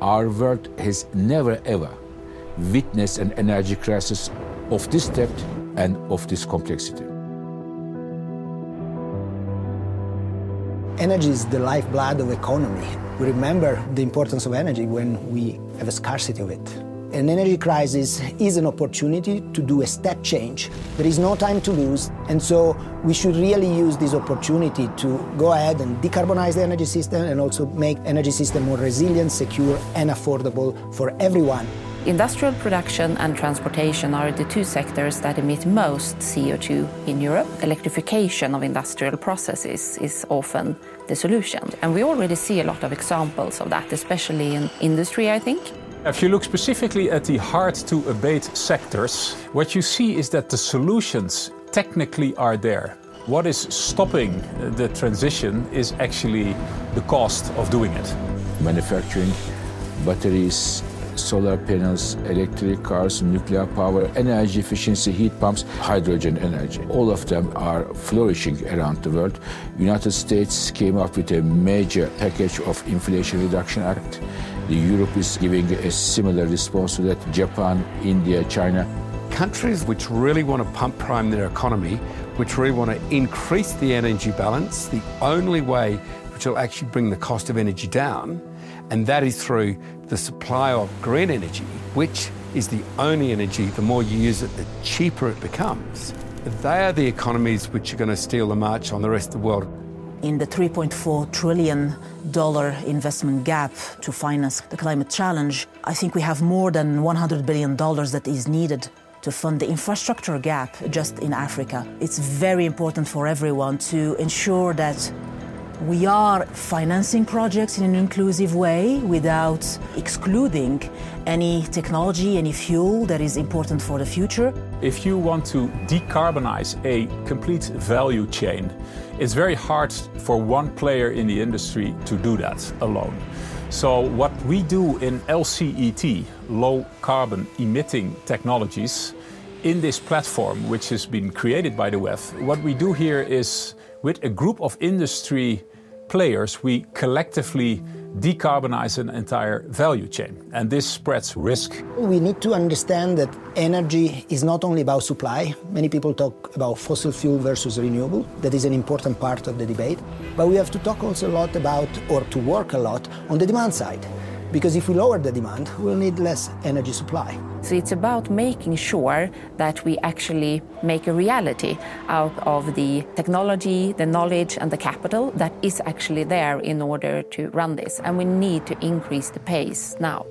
Our world has never ever witnessed an energy crisis of this depth and of this complexity. Energy is the lifeblood of economy. We remember the importance of energy when we have a scarcity of it. An energy crisis is an opportunity to do a step change. There is no time to lose, and so we should really use this opportunity to go ahead and decarbonize the energy system and also make energy system more resilient, secure, and affordable for everyone. Industrial production and transportation are the two sectors that emit most CO2 in Europe. Electrification of industrial processes is often the solution. And we already see a lot of examples of that, especially in industry, I think. If you look specifically at the hard-to-abate sectors, what you see is that the solutions technically are there. What is stopping the transition is actually the cost of doing it. Manufacturing, batteries, solar panels, electric cars, nuclear power, energy efficiency, heat pumps, hydrogen energy. All of them are flourishing around the world. United States came up with a major package of Inflation Reduction Act. Europe is giving a similar response to that. Japan, India, China. Countries which really want to pump prime their economy, which really want to increase the energy balance, the only way which will actually bring the cost of energy down, and that is through the supply of green energy, which is the only energy, the more you use it, the cheaper it becomes. They are the economies which are going to steal the march on the rest of the world. In the $3.4 trillion investment gap to finance the climate challenge, I think we have more than $100 billion that is needed to fund the infrastructure gap just in Africa. It's very important for everyone to ensure that we are financing projects in an inclusive way without excluding any technology, any fuel that is important for the future. If you want to decarbonize a complete value chain, it's very hard for one player in the industry to do that alone. So what we do in LCET, low carbon emitting technologies, in this platform, which has been created by the WEF, what we do here is, with a group of industry players, we collectively decarbonize an entire value chain. And this spreads risk. We need to understand that energy is not only about supply. Many people talk about fossil fuel versus renewable. That is an important part of the debate. But we have to talk also a lot about, or to work a lot, on the demand side. Because if we lower the demand, we'll need less energy supply. So it's about making sure that we actually make a reality out of the technology, the knowledge and the capital that is actually there in order to run this. And we need to increase the pace now.